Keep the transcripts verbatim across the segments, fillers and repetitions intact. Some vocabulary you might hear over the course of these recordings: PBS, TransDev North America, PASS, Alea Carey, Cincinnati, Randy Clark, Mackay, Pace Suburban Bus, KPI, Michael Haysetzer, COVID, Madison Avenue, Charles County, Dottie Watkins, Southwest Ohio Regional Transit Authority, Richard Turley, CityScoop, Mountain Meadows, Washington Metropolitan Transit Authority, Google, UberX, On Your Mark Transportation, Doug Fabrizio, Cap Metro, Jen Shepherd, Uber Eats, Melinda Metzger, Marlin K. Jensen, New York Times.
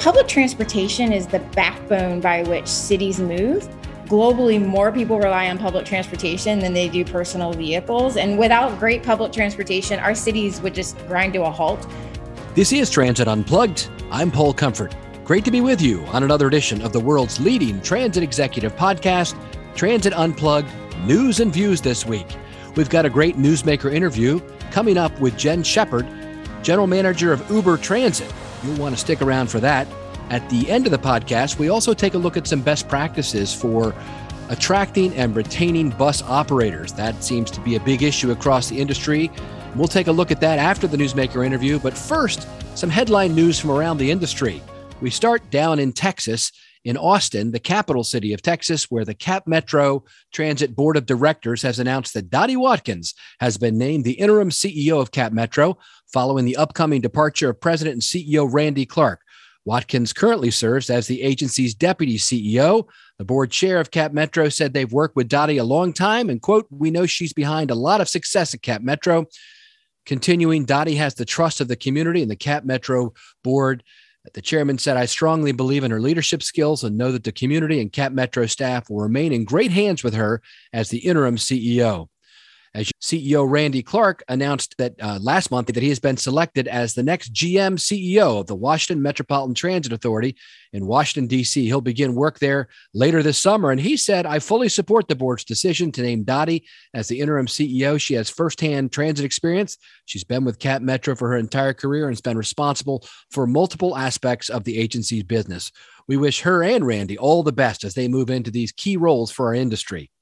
public transportation is the backbone by which cities move. Globally, more people rely on public transportation than they do personal vehicles. And without great public transportation, our cities would just grind to a halt. This is Transit Unplugged. I'm Paul Comfort. Great to be with you on another edition of the world's leading transit executive podcast, Transit Unplugged News and Views this week. We've got a great newsmaker interview coming up with Jen Shepherd, General Manager of Uber Transit. You'll want to stick around for that. At the end of the podcast, we also take a look at some best practices for attracting and retaining bus operators. That seems to be a big issue across the industry. We'll take a look at that after the newsmaker interview, but first, some headline news from around the industry. We start down in Texas, in Austin, the capital city of Texas, where the Cap Metro Transit Board of Directors has announced that Dottie Watkins has been named the interim C E O of Cap Metro following the upcoming departure of President and C E O Randy Clark. Watkins currently serves as the agency's deputy C E O. The board chair of Cap Metro said they've worked with Dottie a long time and, quote, "We know she's behind a lot of success at Cap Metro." Continuing, Dottie has the trust of the community and the Cap Metro board. The chairman said, "I strongly believe in her leadership skills and know that the community and Cap Metro staff will remain in great hands with her as the interim C E O." As C E O Randy Clark announced that uh, last month that he has been selected as the next G M C E O of the Washington Metropolitan Transit Authority in Washington, D C. He'll begin work there later this summer. And he said, "I fully support the board's decision to name Dottie as the interim C E O. She has firsthand transit experience. She's been with Cap Metro for her entire career and has been responsible for multiple aspects of the agency's business. We wish her and Randy all the best as they move into these key roles for our industry."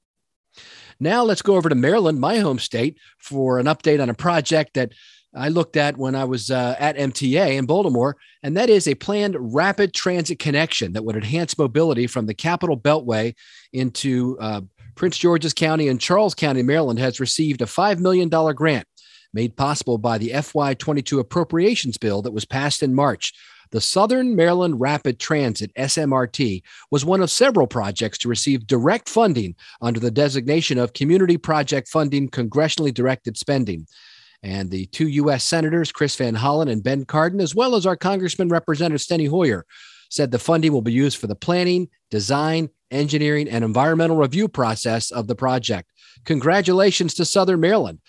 Now let's go over to Maryland, my home state, for an update on a project that I looked at when I was uh, at M T A in Baltimore, and that is a planned rapid transit connection that would enhance mobility from the Capital Beltway into uh, Prince George's County and Charles County, Maryland, has received a five million dollars grant made possible by the F Y twenty-two appropriations bill that was passed in March. The Southern Maryland Rapid Transit, S M R T, was one of several projects to receive direct funding under the designation of Community Project Funding Congressionally Directed Spending. And the two U S Senators, Chris Van Hollen and Ben Cardin, as well as our Congressman Representative Steny Hoyer, said the funding will be used for the planning, design, engineering, and environmental review process of the project. Congratulations to Southern Maryland.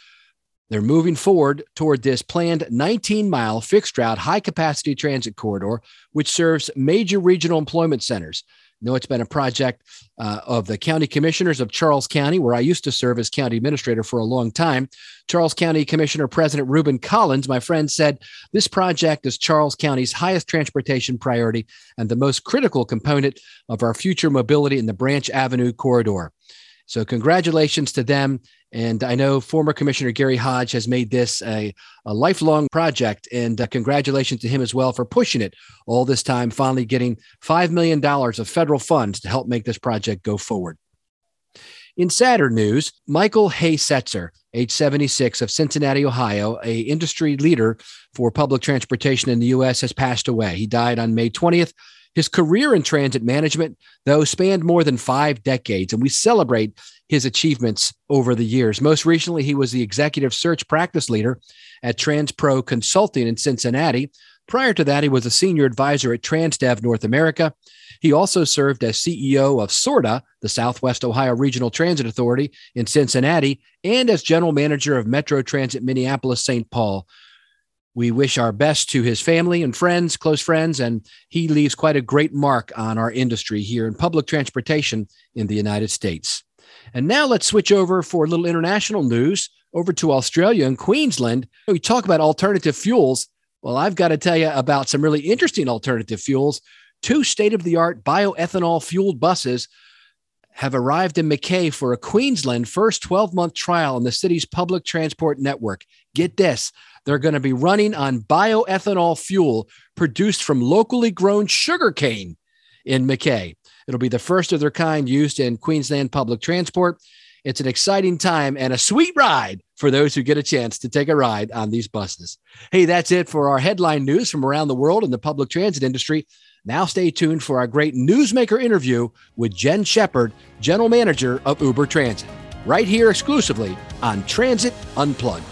They're moving forward toward this planned nineteen-mile fixed-route high-capacity transit corridor, which serves major regional employment centers. You know, it's been a project uh, of the county commissioners of Charles County, where I used to serve as county administrator for a long time. Charles County Commissioner President Reuben Collins, my friend, said, "This project is Charles County's highest transportation priority and the most critical component of our future mobility in the Branch Avenue corridor." So congratulations to them. And I know former Commissioner Gary Hodge has made this a, a lifelong project, and uh, congratulations to him as well for pushing it all this time, finally getting five million dollars of federal funds to help make this project go forward. In sadder news, Michael Haysetzer, age seventy-six, of Cincinnati, Ohio, a industry leader for public transportation in the U S, has passed away. He died on May twentieth. His career in transit management, though, spanned more than five decades, and we celebrate his achievements over the years. Most recently, he was the executive search practice leader at TransPro Consulting in Cincinnati. Prior to that, he was a senior advisor at TransDev North America. He also served as C E O of SORTA, the Southwest Ohio Regional Transit Authority in Cincinnati, and as general manager of Metro Transit Minneapolis Saint Paul. We wish our best to his family and friends, close friends, and he leaves quite a great mark on our industry here in public transportation in the United States. And now let's switch over for a little international news over to Australia and Queensland. We talk about alternative fuels. Well, I've got to tell you about some really interesting alternative fuels. Two state-of-the-art bioethanol-fueled buses have arrived in Mackay for a Queensland first twelve-month trial in the city's public transport network. Get this, they're going to be running on bioethanol fuel produced from locally grown sugarcane in Mackay. It'll be the first of their kind used in Queensland public transport. It's an exciting time and a sweet ride for those who get a chance to take a ride on these buses. Hey, that's it for our headline news from around the world in the public transit industry. Now stay tuned for our great newsmaker interview with Jen Shepherd, General Manager of Uber Transit, right here exclusively on Transit Unplugged.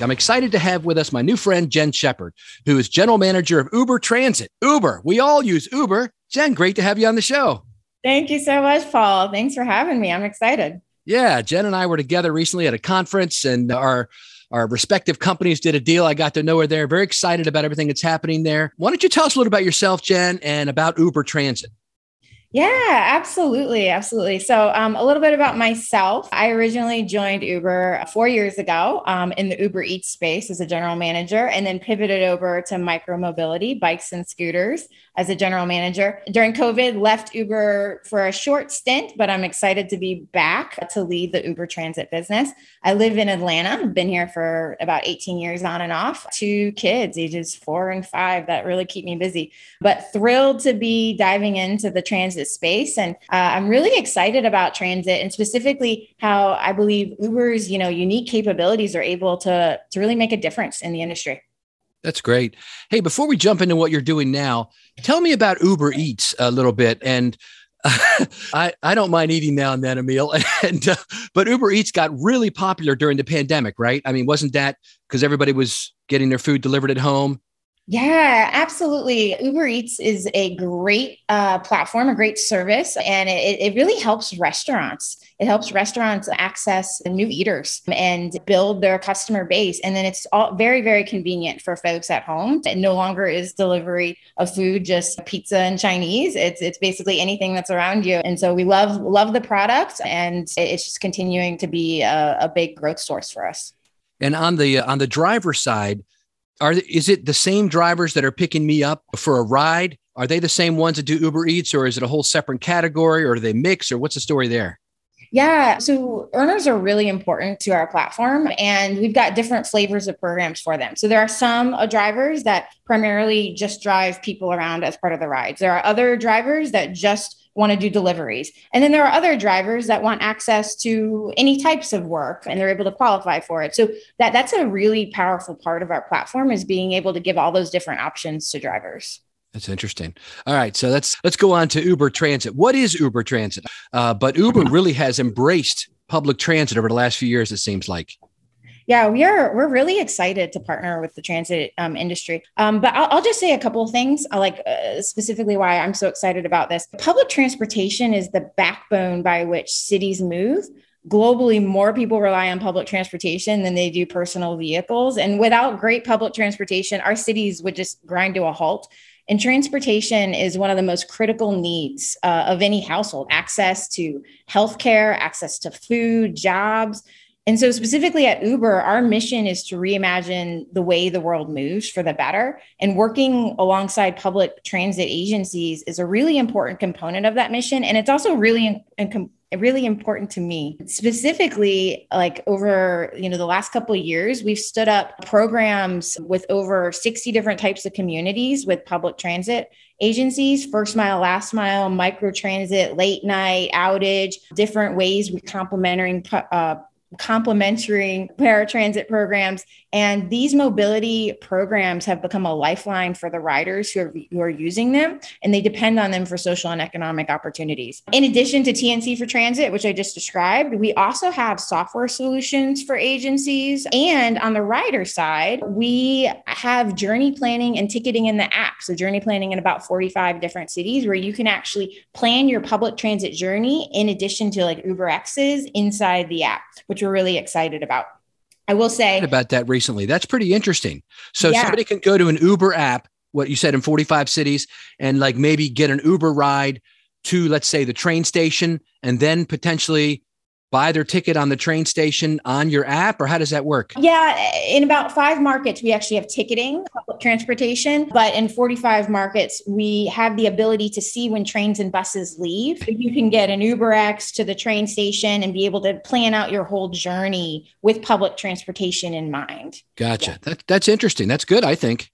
I'm excited to have with us my new friend, Jen Shepherd, who is general manager of Uber Transit. Uber, we all use Uber. Jen, great to have you on the show. Thank you so much, Paul. Thanks for having me. I'm excited. Yeah, Jen and I were together recently at a conference, and our Our respective companies did a deal. I got to know her there. Very excited about everything that's happening there. Why don't you tell us a little about yourself, Jen, and about Uber Transit? Yeah, absolutely. Absolutely. So um, a little bit about myself. I originally joined Uber four years ago um, in the Uber Eats space as a general manager, and then pivoted over to micromobility, bikes and scooters as a general manager. During COVID, left Uber for a short stint, but I'm excited to be back to lead the Uber Transit business. I live in Atlanta. I've been here for about eighteen years on and off. Two kids, ages four and five, that really keep me busy, but thrilled to be diving into the transit space. And uh, I'm really excited about transit, and specifically how I believe Uber's, you know, unique capabilities are able to, to really make a difference in the industry. That's great. Hey, before we jump into what you're doing now, tell me about Uber Eats a little bit. And uh, I, I don't mind eating now and then a meal, and, uh, but Uber Eats got really popular during the pandemic, right? I mean, wasn't that because everybody was getting their food delivered at home? Yeah, absolutely. Uber Eats is a great uh, platform, a great service, and it, it really helps restaurants. It helps restaurants access new eaters and build their customer base. And then it's all very, very convenient for folks at home. It no longer is delivery of food, just pizza and Chinese. It's it's basically anything that's around you. And so we love, love the product, and it's just continuing to be a, a big growth source for us. And on the on the driver's side, Are is it the same drivers that are picking me up for a ride? Are they the same ones that do Uber Eats, or is it a whole separate category, or do they mix, or what's the story there? Yeah, so earners are really important to our platform, and we've got different flavors of programs for them. So there are some uh, drivers that primarily just drive people around as part of the rides. There are other drivers that just want to do deliveries. And then there are other drivers that want access to any types of work, and they're able to qualify for it. So that that's a really powerful part of our platform, is being able to give all those different options to drivers. That's interesting. All right. So let's, let's go on to Uber Transit. What is Uber Transit? Uh, but Uber really has embraced public transit over the last few years, it seems like. Yeah, we are, we're really excited to partner with the transit um, industry. Um, but I'll, I'll just say a couple of things, like uh, specifically why I'm so excited about this. Public transportation is the backbone by which cities move. Globally, more people rely on public transportation than they do personal vehicles. And without great public transportation, our cities would just grind to a halt. And transportation is one of the most critical needs uh, of any household: access to healthcare, access to food, jobs. And so specifically at Uber, our mission is to reimagine the way the world moves for the better. And working alongside public transit agencies is a really important component of that mission. And it's also really, really important to me. Specifically, like over, you know, the last couple of years, we've stood up programs with over sixty different types of communities with public transit agencies: first mile, last mile, micro transit, late night, outage, different ways we're complementing uh, complementary paratransit programs. And these mobility programs have become a lifeline for the riders who are, who are using them, and they depend on them for social and economic opportunities. In addition to T N C for Transit, which I just described, we also have software solutions for agencies. And on the rider side, we have journey planning and ticketing in the app. So journey planning in about forty-five different cities, where you can actually plan your public transit journey in addition to like UberX's inside the app, which we're really excited about. I will say about that recently. That's pretty interesting. So yeah. Somebody can go to an Uber app, what you said, in forty-five cities, and like maybe get an Uber ride to, let's say, the train station, and then potentially buy their ticket on the train station on your app, or how does that work? Yeah, in about five markets, we actually have ticketing, public transportation, but in forty-five markets, we have the ability to see when trains and buses leave. So you can get an UberX to the train station and be able to plan out your whole journey with public transportation in mind. Gotcha. Yeah. That, that's interesting. That's good, I think.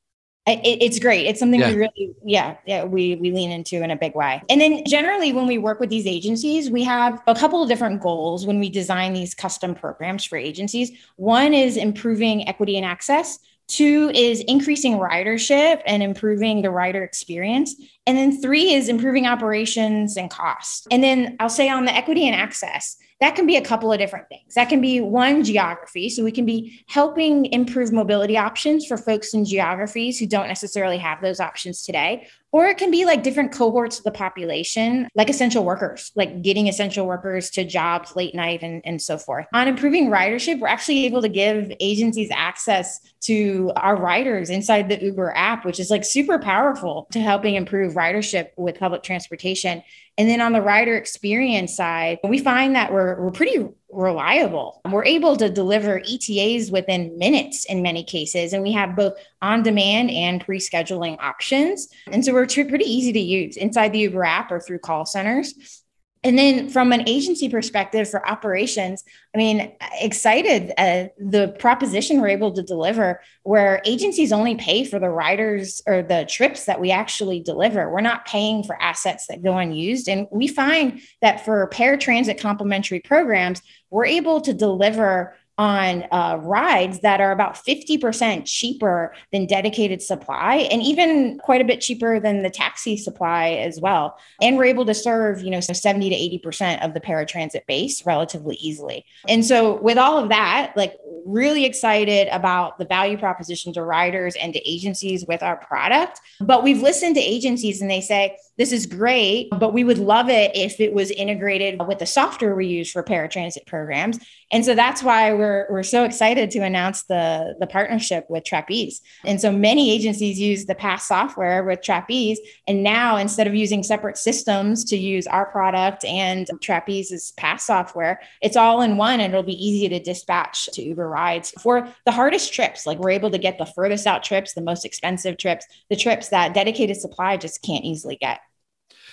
It, it's great. It's something yeah. we really, yeah, yeah, we we lean into in a big way. And then generally when we work with these agencies, we have a couple of different goals when we design these custom programs for agencies. One is improving equity and access. Two is increasing ridership and improving the rider experience. And then three is improving operations and cost. And then I'll say on the equity and access, That can be a couple of different things. That can be one, geography. So we can be helping improve mobility options for folks in geographies who don't necessarily have those options today. Or it can be like different cohorts of the population, like essential workers, like getting essential workers to jobs late night and, and so forth. On improving ridership, we're actually able to give agencies access to our riders inside the Uber app, which is like super powerful to helping improve ridership with public transportation. And then on the rider experience side, we find that we're, we're pretty reliable. We're able to deliver E T As within minutes in many cases, and we have both on-demand and pre-scheduling options. And so we're t- pretty easy to use inside the Uber app or through call centers. And then from an agency perspective for operations, I mean, excited at the proposition we're able to deliver where agencies only pay for the riders or the trips that we actually deliver. We're not paying for assets that go unused. And we find that for paratransit complementary programs, we're able to deliver on uh, rides that are about fifty percent cheaper than dedicated supply, and even quite a bit cheaper than the taxi supply as well. And we're able to serve, you know, so seventy to eighty percent of the paratransit base relatively easily. And so with all of that, like really excited about the value proposition to riders and to agencies with our product. But we've listened to agencies and they say, this is great, but we would love it if it was integrated with the software we use for paratransit programs. And so that's why we're we're so excited to announce the, the partnership with Trapeze. And so many agencies use the PASS software with Trapeze. And now instead of using separate systems to use our product and Trapeze's PASS software, it's all in one and it'll be easy to dispatch to Uber rides for the hardest trips. Like we're able to get the furthest out trips, the most expensive trips, the trips that dedicated supply just can't easily get.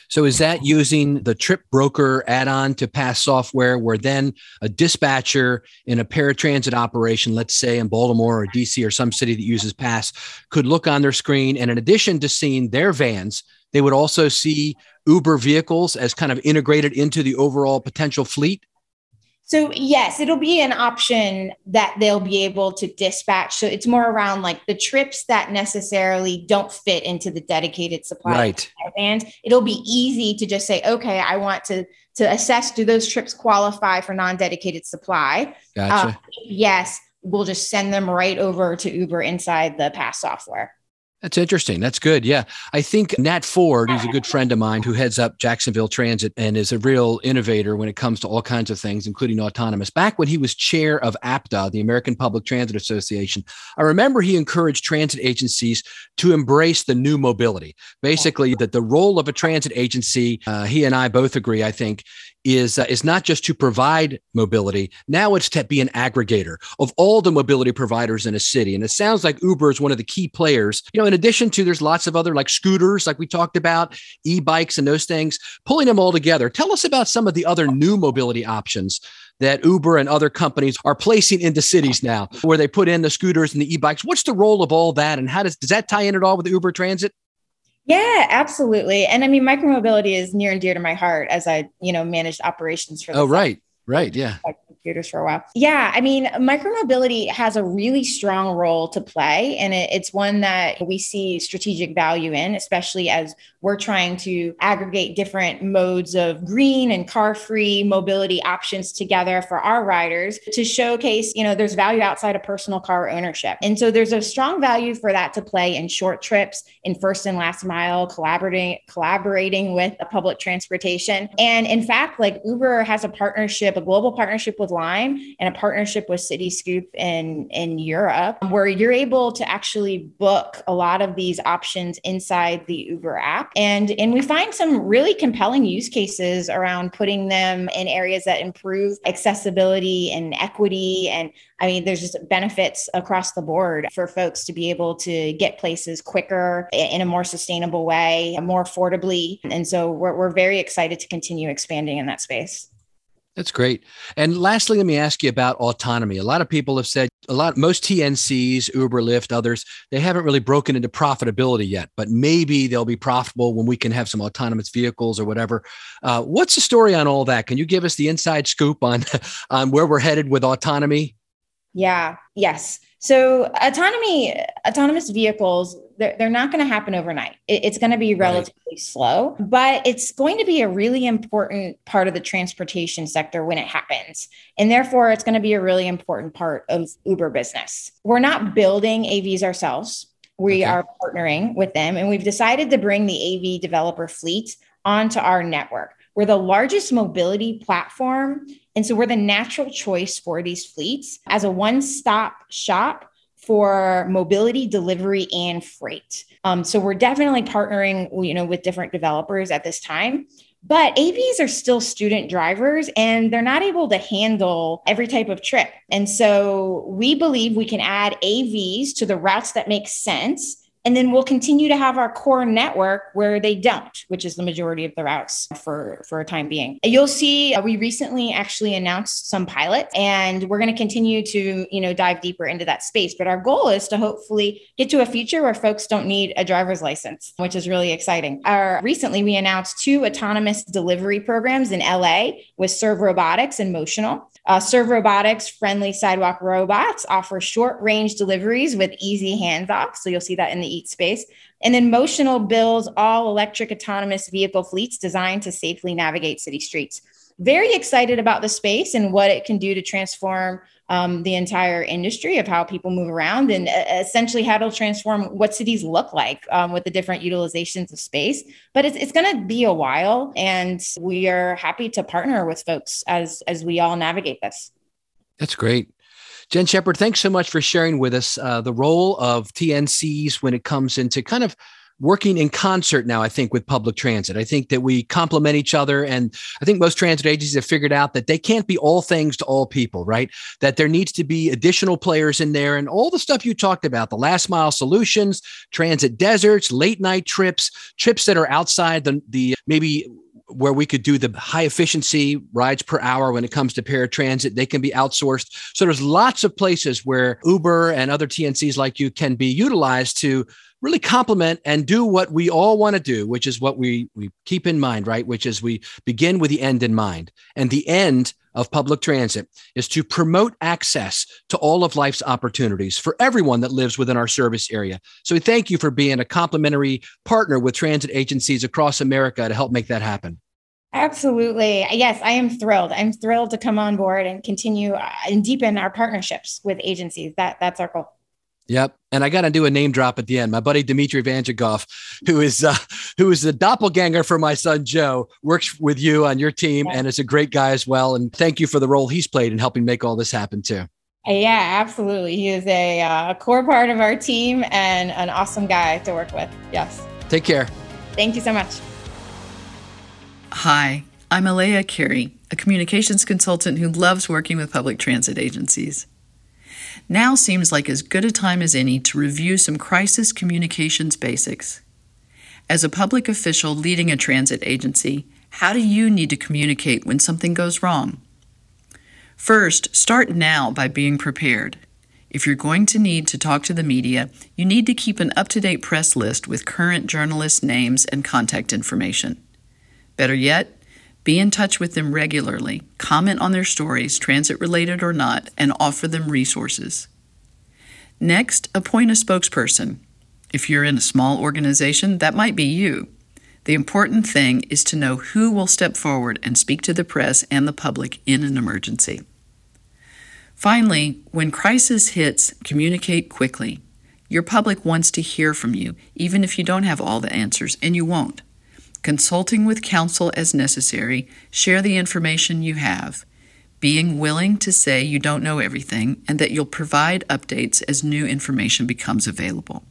So is that using the TripBroker add-on to PASS software where then a dispatcher in a paratransit operation, let's say in Baltimore or D C or some city that uses PASS, could look on their screen and in addition to seeing their vans, they would also see Uber vehicles as kind of integrated into the overall potential fleet? So yes, it'll be an option that they'll be able to dispatch. So it's more around like the trips that necessarily don't fit into the dedicated supply. Right. And it'll be easy to just say, okay, I want to to assess, do those trips qualify for non-dedicated supply? Gotcha. Uh, yes, we'll just send them right over to Uber inside the PASS software. That's interesting. That's good. Yeah. I think Nat Ford, who's a good friend of mine who heads up Jacksonville Transit and is a real innovator when it comes to all kinds of things, including autonomous. Back when he was chair of A P T A, the American Public Transit Association, I remember he encouraged transit agencies to embrace the new mobility. Basically, that the role of a transit agency, uh, he and I both agree, I think, is uh, is not just to provide mobility. Now it's to be an aggregator of all the mobility providers in a city. And it sounds like Uber is one of the key players. You know, in addition to, there's lots of other like scooters, like we talked about, e-bikes and those things, pulling them all together. Tell us about some of the other new mobility options that Uber and other companies are placing into cities now, where they put in the scooters and the e-bikes. What's the role of all that? And how does, does that tie in at all with Uber Transit? Yeah, absolutely. And I mean, micromobility is near and dear to my heart as I, you know, managed operations for this. Oh, right. Right. Yeah. Computers for a while. Yeah. I mean, micromobility has a really strong role to play. And it, it's one that we see strategic value in, especially as we're trying to aggregate different modes of green and car-free mobility options together for our riders to showcase, you know, there's value outside of personal car ownership. And so there's a strong value for that to play in short trips, in first and last mile, collaborating, collaborating with a public transportation. And in fact, like Uber has a partnership, a global partnership with Lime and a partnership with CityScoop in, in Europe, where you're able to actually book a lot of these options inside the Uber app. And, and we find some really compelling use cases around putting them in areas that improve accessibility and equity. And I mean, there's just benefits across the board for folks to be able to get places quicker in a more sustainable way, more affordably. And so we're, we're very excited to continue expanding in that space. That's great. And lastly, let me ask you about autonomy. A lot of people have said, a lot, most T N Cs, Uber, Lyft, others, they haven't really broken into profitability yet, but maybe they'll be profitable when we can have some autonomous vehicles or whatever. Uh, what's the story on all that? Can you give us the inside scoop on, on where we're headed with autonomy? Yeah, yes. So autonomy, autonomous vehicles, they're, they're not going to happen overnight. It, it's going to be relatively right. slow, but it's going to be a really important part of the transportation sector when it happens. And therefore, it's going to be a really important part of Uber business. We're not building A Vs ourselves. We okay. are partnering with them, and we've decided to bring the A V developer fleet onto our network. We're the largest mobility platform, and so we're the natural choice for these fleets as a one-stop shop for mobility, delivery, and freight. Um, so we're definitely partnering, you know, with different developers at this time. But A Vs are still student drivers, and they're not able to handle every type of trip. And so we believe we can add A Vs to the routes that make sense. And then we'll continue to have our core network where they don't, which is the majority of the routes for, for a time being. You'll see uh, we recently actually announced some pilots, and we're going to continue to, you know, dive deeper into that space. But our goal is to hopefully get to a future where folks don't need a driver's license, which is really exciting. Our, recently, we announced two autonomous delivery programs in L A with Serve Robotics and Motional. Uh, Serve Robotics, friendly sidewalk robots, offer short-range deliveries with easy hands-off. So you'll see that in the Eat space. And then Motional builds all-electric autonomous vehicle fleets designed to safely navigate city streets. Very excited about the space and what it can do to transform um, the entire industry of how people move around, and uh, essentially how it'll transform what cities look like um, with the different utilizations of space. But it's, it's going to be a while, and we are happy to partner with folks as, as we all navigate this. That's great. Jen Shepherd, thanks so much for sharing with us uh, the role of T N Cs when it comes into kind of working in concert now, I think, with public transit. I think that we complement each other. And I think most transit agencies have figured out that they can't be all things to all people, right? That there needs to be additional players in there, and all the stuff you talked about, the last mile solutions, transit deserts, late night trips, trips that are outside the, the maybe where we could do the high efficiency rides per hour when it comes to paratransit. They can be outsourced. So there's lots of places where Uber and other T N Cs like you can be utilized to really complement and do what we all want to do, which is what we, we keep in mind, right? Which is we begin with the end in mind. And the end of public transit is to promote access to all of life's opportunities for everyone that lives within our service area. So we thank you for being a complementary partner with transit agencies across America to help make that happen. Absolutely. Yes, I am thrilled. I'm thrilled to come on board and continue and deepen our partnerships with agencies. That, that's our goal. Yep. And I got to do a name drop at the end. My buddy, Dmitry Vanjigoff, who is uh, who is the doppelganger for my son, Joe, works with you on your team and is a great guy as well. And thank you for the role he's played in helping make all this happen, too. Yeah, absolutely. He is a, uh, a core part of our team and an awesome guy to work with. Yes. Take care. Thank you so much. Hi, I'm Alea Carey, a communications consultant who loves working with public transit agencies. Now seems like as good a time as any to review some crisis communications basics. As a public official leading a transit agency, how do you need to communicate when something goes wrong? First, start now by being prepared. If you're going to need to talk to the media, you need to keep an up-to-date press list with current journalists' names and contact information. Better yet, be in touch with them regularly, comment on their stories, transit-related or not, and offer them resources. Next, appoint a spokesperson. If you're in a small organization, that might be you. The important thing is to know who will step forward and speak to the press and the public in an emergency. Finally, when crisis hits, communicate quickly. Your public wants to hear from you, even if you don't have all the answers, and you won't. Consulting with counsel as necessary, share the information you have, being willing to say you don't know everything and that you'll provide updates as new information becomes available.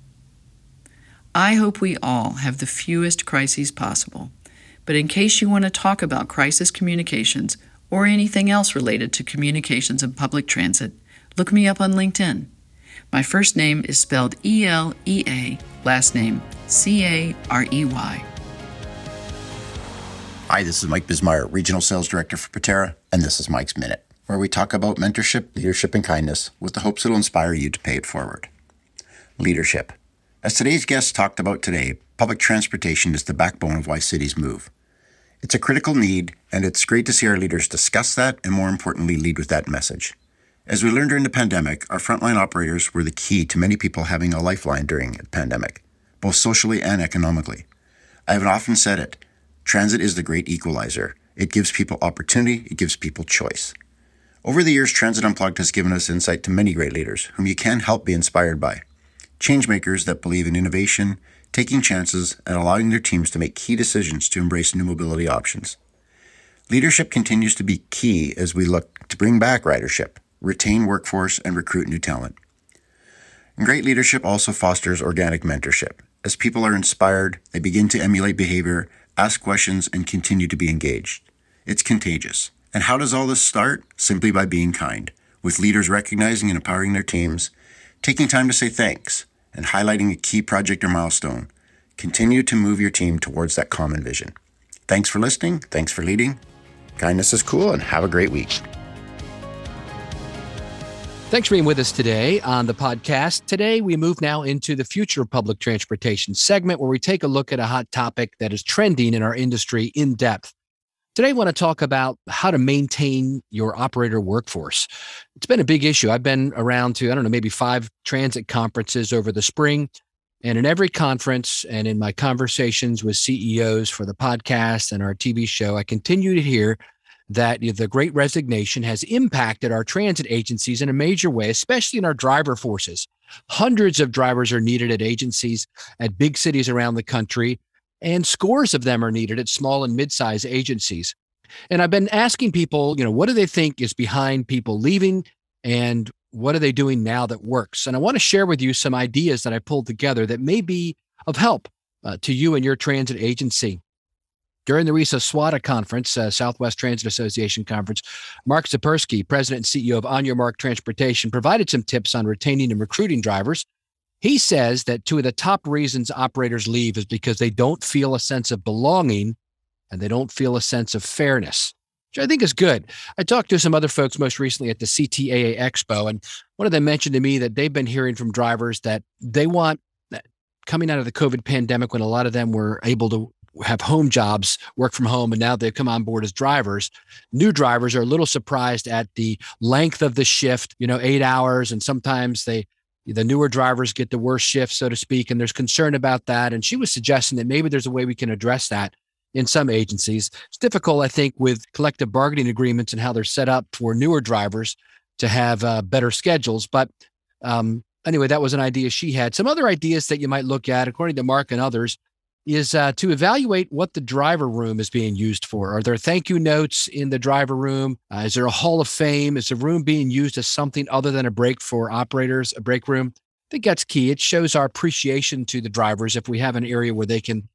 I hope we all have the fewest crises possible, but in case you want to talk about crisis communications or anything else related to communications and public transit, look me up on LinkedIn. My first name is spelled E L E A, last name C A R E Y. Hi, this is Mike Bismeyer, Regional Sales Director for Patera, and this is Mike's Minute, where we talk about mentorship, leadership, and kindness with the hopes it'll inspire you to pay it forward. Leadership. As today's guest talked about today, public transportation is the backbone of why cities move. It's a critical need, and it's great to see our leaders discuss that and, more importantly, lead with that message. As we learned during the pandemic, our frontline operators were the key to many people having a lifeline during the pandemic. both socially and economically. I have often said it, transit is the great equalizer. It gives people opportunity, it gives people choice. Over the years, Transit Unplugged has given us insight to many great leaders whom you can't help be inspired by. Changemakers that believe in innovation, taking chances, and allowing their teams to make key decisions to embrace new mobility options. Leadership continues to be key as we look to bring back ridership, retain workforce, and recruit new talent. And great leadership also fosters organic mentorship. As people are inspired, they begin to emulate behavior, ask questions, and continue to be engaged. It's contagious. And how does all this start? Simply by being kind, with leaders recognizing and empowering their teams, taking time to say thanks, and highlighting a key project or milestone. Continue to move your team towards that common vision. Thanks for listening. Thanks for leading. Kindness is cool, and have a great week. Thanks for being with us today on the podcast. Today, we move now into the future of public transportation segment, where we take a look at a hot topic that is trending in our industry in depth. Today, I want to talk about how to maintain your operator workforce. It's been a big issue. I've been around to, I don't know, maybe five transit conferences over the spring. And in every conference and in my conversations with C E Os for the podcast and our T V show, I continue to hear that the Great Resignation has impacted our transit agencies in a major way, especially in our driver forces. Hundreds of drivers are needed at agencies at big cities around the country, and scores of them are needed at small and mid-size agencies. And I've been asking people, you know, what do they think is behind people leaving and what are they doing now that works? And I want to share with you some ideas that I pulled together that may be of help uh, to you and your transit agency. During the recent SWATA conference, uh, Southwest Transit Association conference, Mark Zapersky, president and C E O of On Your Mark Transportation, provided some tips on retaining and recruiting drivers. He says that two of the top reasons operators leave is because they don't feel a sense of belonging and they don't feel a sense of fairness, which I think is good. I talked to some other folks most recently at the C T A A Expo, and one of them mentioned to me that they've been hearing from drivers that they want, that coming out of the COVID pandemic when a lot of them were able to have home jobs, work from home, and now they've come on board as drivers. New drivers are a little surprised at the length of the shift, you know, eight hours, and sometimes they the newer drivers get the worst shift, so to speak, and there's concern about that. And she was suggesting that maybe there's a way we can address that in some agencies. It's difficult, I think, with collective bargaining agreements and how they're set up for newer drivers to have uh, better schedules. But um, anyway, that was an idea she had. Some other ideas that you might look at, according to Mark and others, is uh, to evaluate what the driver room is being used for. Are there thank you notes in the driver room? Uh, is there a hall of fame? Is the room being used as something other than a break for operators, a break room? I think that's key. It shows our appreciation to the drivers if we have an area where they can, you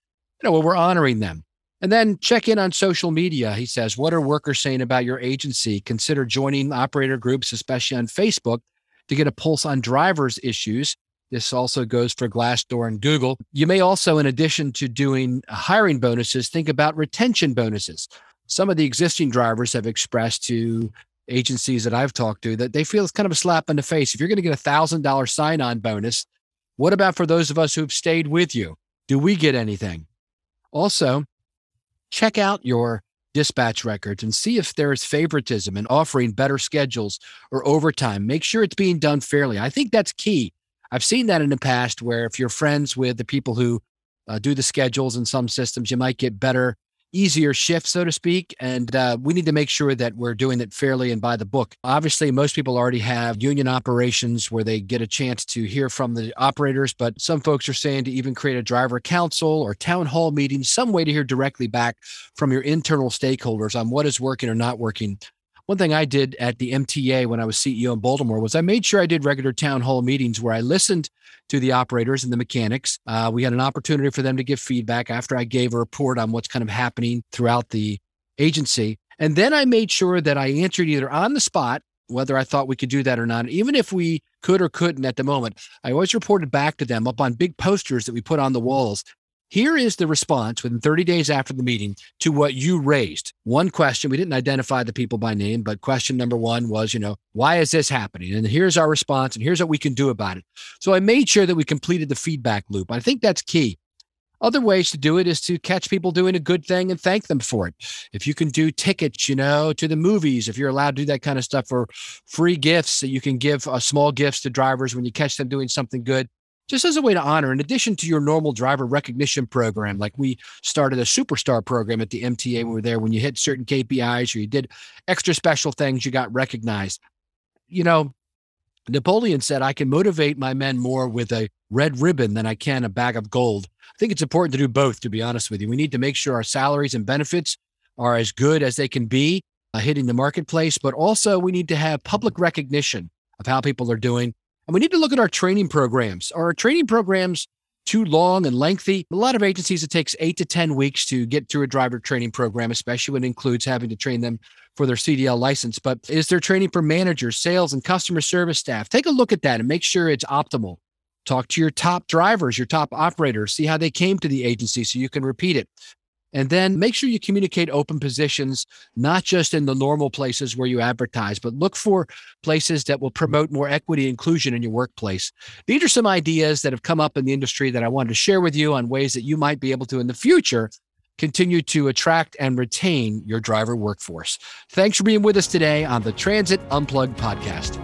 know, where we're honoring them. And then check in on social media. He says, what are workers saying about your agency? Consider joining operator groups, especially on Facebook, to get a pulse on drivers' issues. This also goes for Glassdoor and Google. You may also, in addition to doing hiring bonuses, think about retention bonuses. Some of the existing drivers have expressed to agencies that I've talked to that they feel it's kind of a slap in the face. If you're going to get a one thousand dollars sign-on bonus, what about for those of us who've stayed with you? Do we get anything? Also, check out your dispatch records and see if there is favoritism in offering better schedules or overtime. Make sure it's being done fairly. I think that's key. I've seen that in the past where if you're friends with the people who uh, do the schedules in some systems, you might get better, easier shifts, so to speak. And uh, we need to make sure that we're doing it fairly and by the book. Obviously, most people already have union operations where they get a chance to hear from the operators, but some folks are saying to even create a driver council or town hall meeting, some way to hear directly back from your internal stakeholders on what is working or not working. One thing I did at the M T A when I was C E O in Baltimore was I made sure I did regular town hall meetings where I listened to the operators and the mechanics. Uh, we had an opportunity for them to give feedback after I gave a report on what's kind of happening throughout the agency. And then I made sure that I answered either on the spot, whether I thought we could do that or not, even if we could or couldn't at the moment. I always reported back to them up on big posters that we put on the walls. Here is the response within thirty days after the meeting to what you raised. One question, we didn't identify the people by name, but question number one was, you know, why is this happening? And here's our response, and here's what we can do about it. So I made sure that we completed the feedback loop. I think that's key. Other ways to do it is to catch people doing a good thing and thank them for it. If you can do tickets, you know, to the movies, if you're allowed to do that kind of stuff, or free gifts that you can give uh, small gifts to drivers when you catch them doing something good. just as a way to honor, in addition to your normal driver recognition program, like we started a superstar program at the M T A when we were there. When you hit certain K P Is or you did extra special things, you got recognized. You know, Napoleon said, I can motivate my men more with a red ribbon than I can a bag of gold. I think it's important to do both, to be honest with you. We need to make sure our salaries and benefits are as good as they can be, uh, hitting the marketplace, but also we need to have public recognition of how people are doing. And we need to look at our training programs. Are our training programs too long and lengthy? A lot of agencies, it takes eight to ten weeks to get through a driver training program, especially when it includes having to train them for their C D L license. But is there training for managers, sales, and customer service staff? Take a look at that and make sure it's optimal. Talk to your top drivers, your top operators, see how they came to the agency so you can repeat it. And then make sure you communicate open positions, not just in the normal places where you advertise, but look for places that will promote more equity and inclusion in your workplace. These are some ideas that have come up in the industry that I wanted to share with you on ways that you might be able to, in the future, continue to attract and retain your driver workforce. Thanks for being with us today on the Transit Unplugged podcast.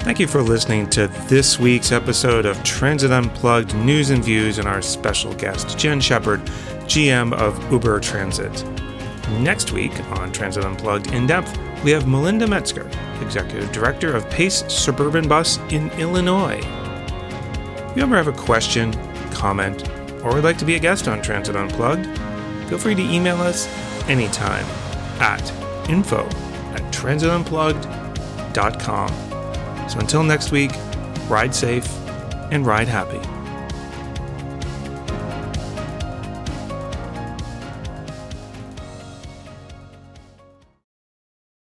Thank you for listening to this week's episode of Transit Unplugged News and Views and our special guest, Jen Shepherd, G M of Uber Transit. Next week on Transit Unplugged In Depth, we have Melinda Metzger, Executive Director of Pace Suburban Bus in Illinois. If you ever have a question, comment, or would like to be a guest on Transit Unplugged, feel free to email us anytime at info at transit unplugged dot com. So until next week, ride safe and ride happy.